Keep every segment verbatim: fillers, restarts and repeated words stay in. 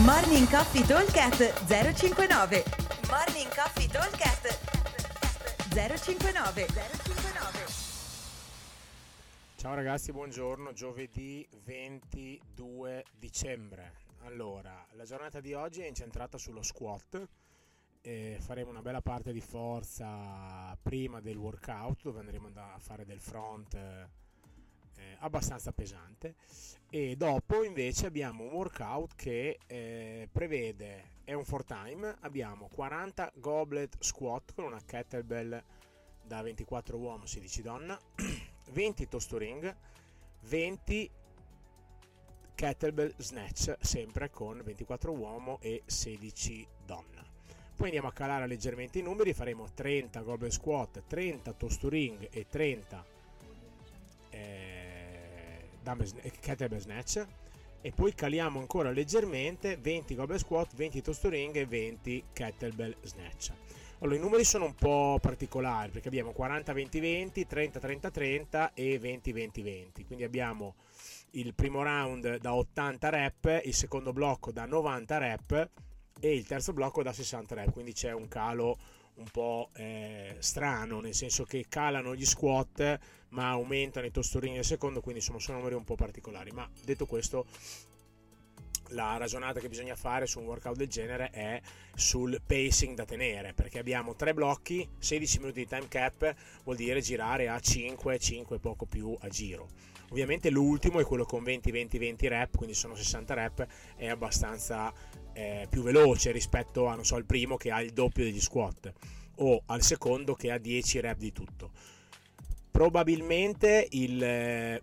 Morning Coffee Talkcast zero cinquantanove. Morning Coffee Talkcast zero cinquantanove. Ciao ragazzi, buongiorno. Giovedì ventidue dicembre. Allora, la giornata di oggi è incentrata sullo squat. E faremo una bella parte di forza prima del workout, dove andremo a fare del front eh, abbastanza pesante, e dopo invece abbiamo un workout che eh, prevede, è un four time, abbiamo quaranta goblet squat con una kettlebell da ventiquattro uomo sedici donna, venti toast ring, venti kettlebell snatch sempre con ventiquattro uomo e sedici donna. Poi andiamo a calare leggermente i numeri, faremo trenta goblet squat, trenta toast to ring e trenta eh, kettlebell snatch, e poi caliamo ancora leggermente, venti goblet squat, venti toast to ring e venti kettlebell snatch. Allora, i numeri sono un po' particolari perché abbiamo quaranta venti venti, trenta trenta trenta e venti venti venti, quindi abbiamo il primo round da ottanta rep, il secondo blocco da novanta rep e il terzo blocco da sessanta rep, quindi c'è un calo un po' eh, strano, nel senso che calano gli squat ma aumentano i toast to ring del secondo, quindi insomma sono numeri un po' particolari. Ma detto questo, la ragionata che bisogna fare su un workout del genere è sul pacing da tenere, perché abbiamo tre blocchi, sedici minuti di time cap, vuol dire girare a cinque cinque poco più a giro. Ovviamente l'ultimo è quello con venti venti venti rep, quindi sono sessanta rep, è abbastanza eh, più veloce rispetto a, non so, al primo che ha il doppio degli squat o al secondo che ha dieci rep di tutto. Probabilmente il eh,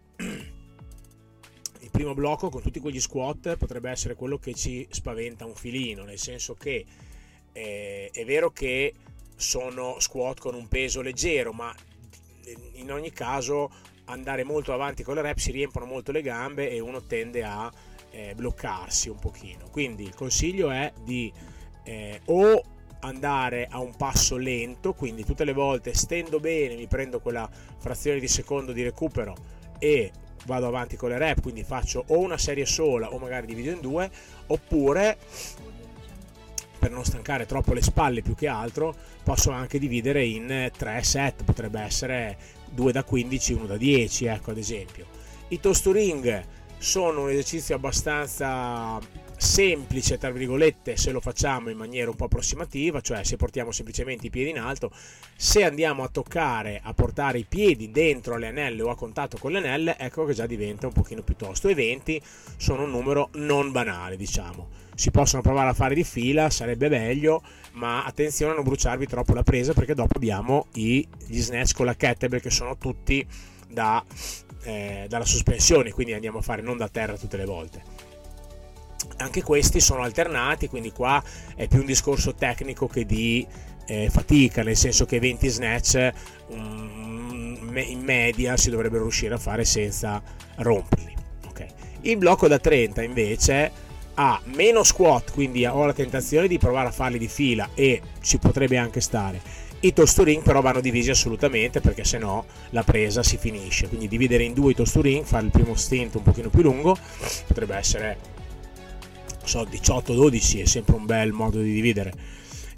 Il primo blocco con tutti quegli squat potrebbe essere quello che ci spaventa un filino, nel senso che eh, è vero che sono squat con un peso leggero, ma in ogni caso andare molto avanti con le rep si riempiono molto le gambe e uno tende a eh, bloccarsi un pochino. Quindi il consiglio è di eh, o andare a un passo lento, quindi tutte le volte stendo bene, mi prendo quella frazione di secondo di recupero e vado avanti con le rep, quindi faccio o una serie sola o magari divido in due, oppure, per non stancare troppo le spalle più che altro, posso anche dividere in tre set, potrebbe essere due da quindici, uno da dieci, ecco ad esempio. I toast to ring sono un esercizio abbastanza semplice tra virgolette se lo facciamo in maniera un po' approssimativa, cioè se portiamo semplicemente i piedi in alto, se andiamo a toccare, a portare i piedi dentro le anelle o a contatto con le anelle, ecco che già diventa un pochino piuttosto. E venti sono un numero non banale, diciamo, si possono provare a fare di fila, sarebbe meglio, ma attenzione a non bruciarvi troppo la presa, perché dopo abbiamo gli snatch con la kettlebell che sono tutti da, eh, dalla sospensione, quindi andiamo a fare non da terra tutte le volte. Anche questi sono alternati, quindi qua è più un discorso tecnico che di eh, fatica, nel senso che venti snatch um, in media si dovrebbero riuscire a fare senza romperli, okay. Il blocco da trenta invece ha meno squat, quindi ho la tentazione di provare a farli di fila e ci potrebbe anche stare. I toast to ring però vanno divisi assolutamente, perché sennò la presa si finisce, quindi dividere in due i toast to ring, fare il primo stint un pochino più lungo, potrebbe essere diciotto dodici, è sempre un bel modo di dividere.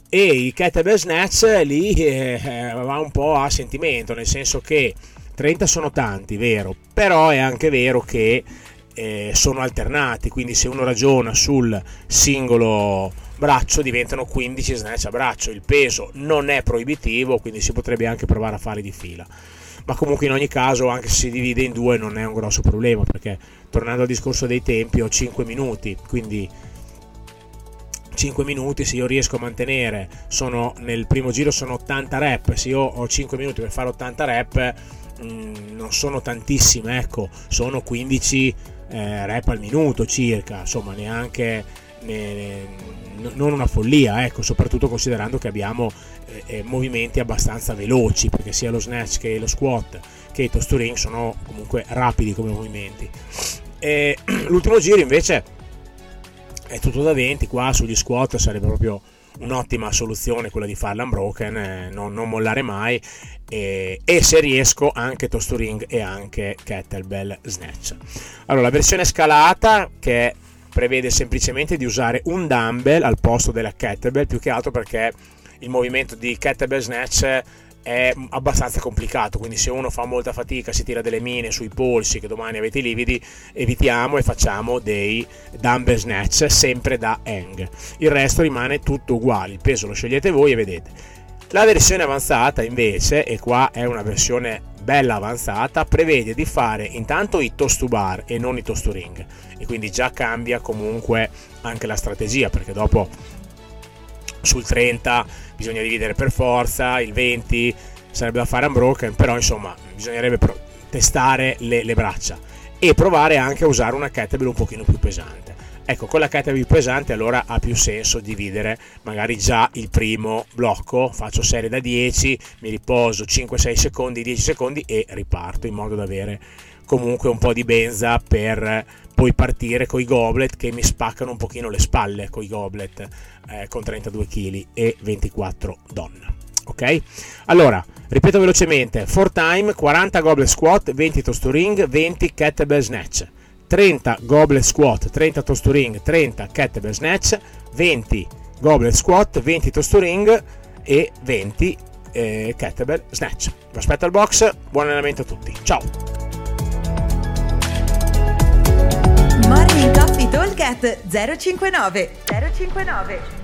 E i kettlebell snatch lì eh, va un po' a sentimento, nel senso che trenta sono tanti, vero, però è anche vero che eh, sono alternati, quindi se uno ragiona sul singolo braccio diventano quindici snatch a braccio, il peso non è proibitivo, quindi si potrebbe anche provare a fare di fila. Ma comunque in ogni caso, anche se si divide in due non è un grosso problema, perché tornando al discorso dei tempi ho cinque minuti, quindi cinque minuti se io riesco a mantenere, sono nel primo giro sono ottanta rep, se io ho cinque minuti per fare ottanta rep mh, non sono tantissime, ecco, sono quindici eh, rep al minuto circa, insomma neanche ne, ne, non una follia, ecco, soprattutto considerando che abbiamo eh, movimenti abbastanza veloci, perché sia lo snatch che lo squat che i toast to ring sono comunque rapidi come movimenti. E l'ultimo giro invece è tutto da venti, qua sugli squat sarebbe proprio un'ottima soluzione quella di farla unbroken, eh, non, non mollare mai, eh, e se riesco anche toast to ring e anche kettlebell snatch. Allora, la versione scalata, che è prevede semplicemente di usare un dumbbell al posto della kettlebell, più che altro perché il movimento di kettlebell snatch è abbastanza complicato, quindi se uno fa molta fatica, si tira delle mine sui polsi che domani avete i lividi, evitiamo e facciamo dei dumbbell snatch sempre da hang. Il resto rimane tutto uguale, il peso lo scegliete voi e vedete. La versione avanzata invece, e qua è una versione bella avanzata, prevede di fare intanto i toes to bar e non i toes to ring, e quindi già cambia comunque anche la strategia, perché dopo sul trenta bisogna dividere per forza, il venti sarebbe da fare unbroken, però insomma bisognerebbe pro- testare le, le braccia e provare anche a usare una kettlebell un pochino più pesante. Ecco, con la kettlebell più pesante allora ha più senso dividere magari già il primo blocco, faccio serie da dieci, mi riposo cinque sei secondi, dieci secondi e riparto, in modo da avere comunque un po' di benza per poi partire con i goblet, che mi spaccano un pochino le spalle con i goblet eh, con trentadue chili e ventiquattro donna. Ok? Allora, ripeto velocemente, four time, quaranta goblet squat, venti toes to ring, venti kettlebell snatch, trenta goblet squat, trenta toes to ring, trenta kettlebell snatch, venti goblet squat, venti toes to ring e venti eh, kettlebell snatch. Vi aspetto al box, buon allenamento a tutti, ciao! Morning Coffee Talk at zero cinquantanove zero cinquantanove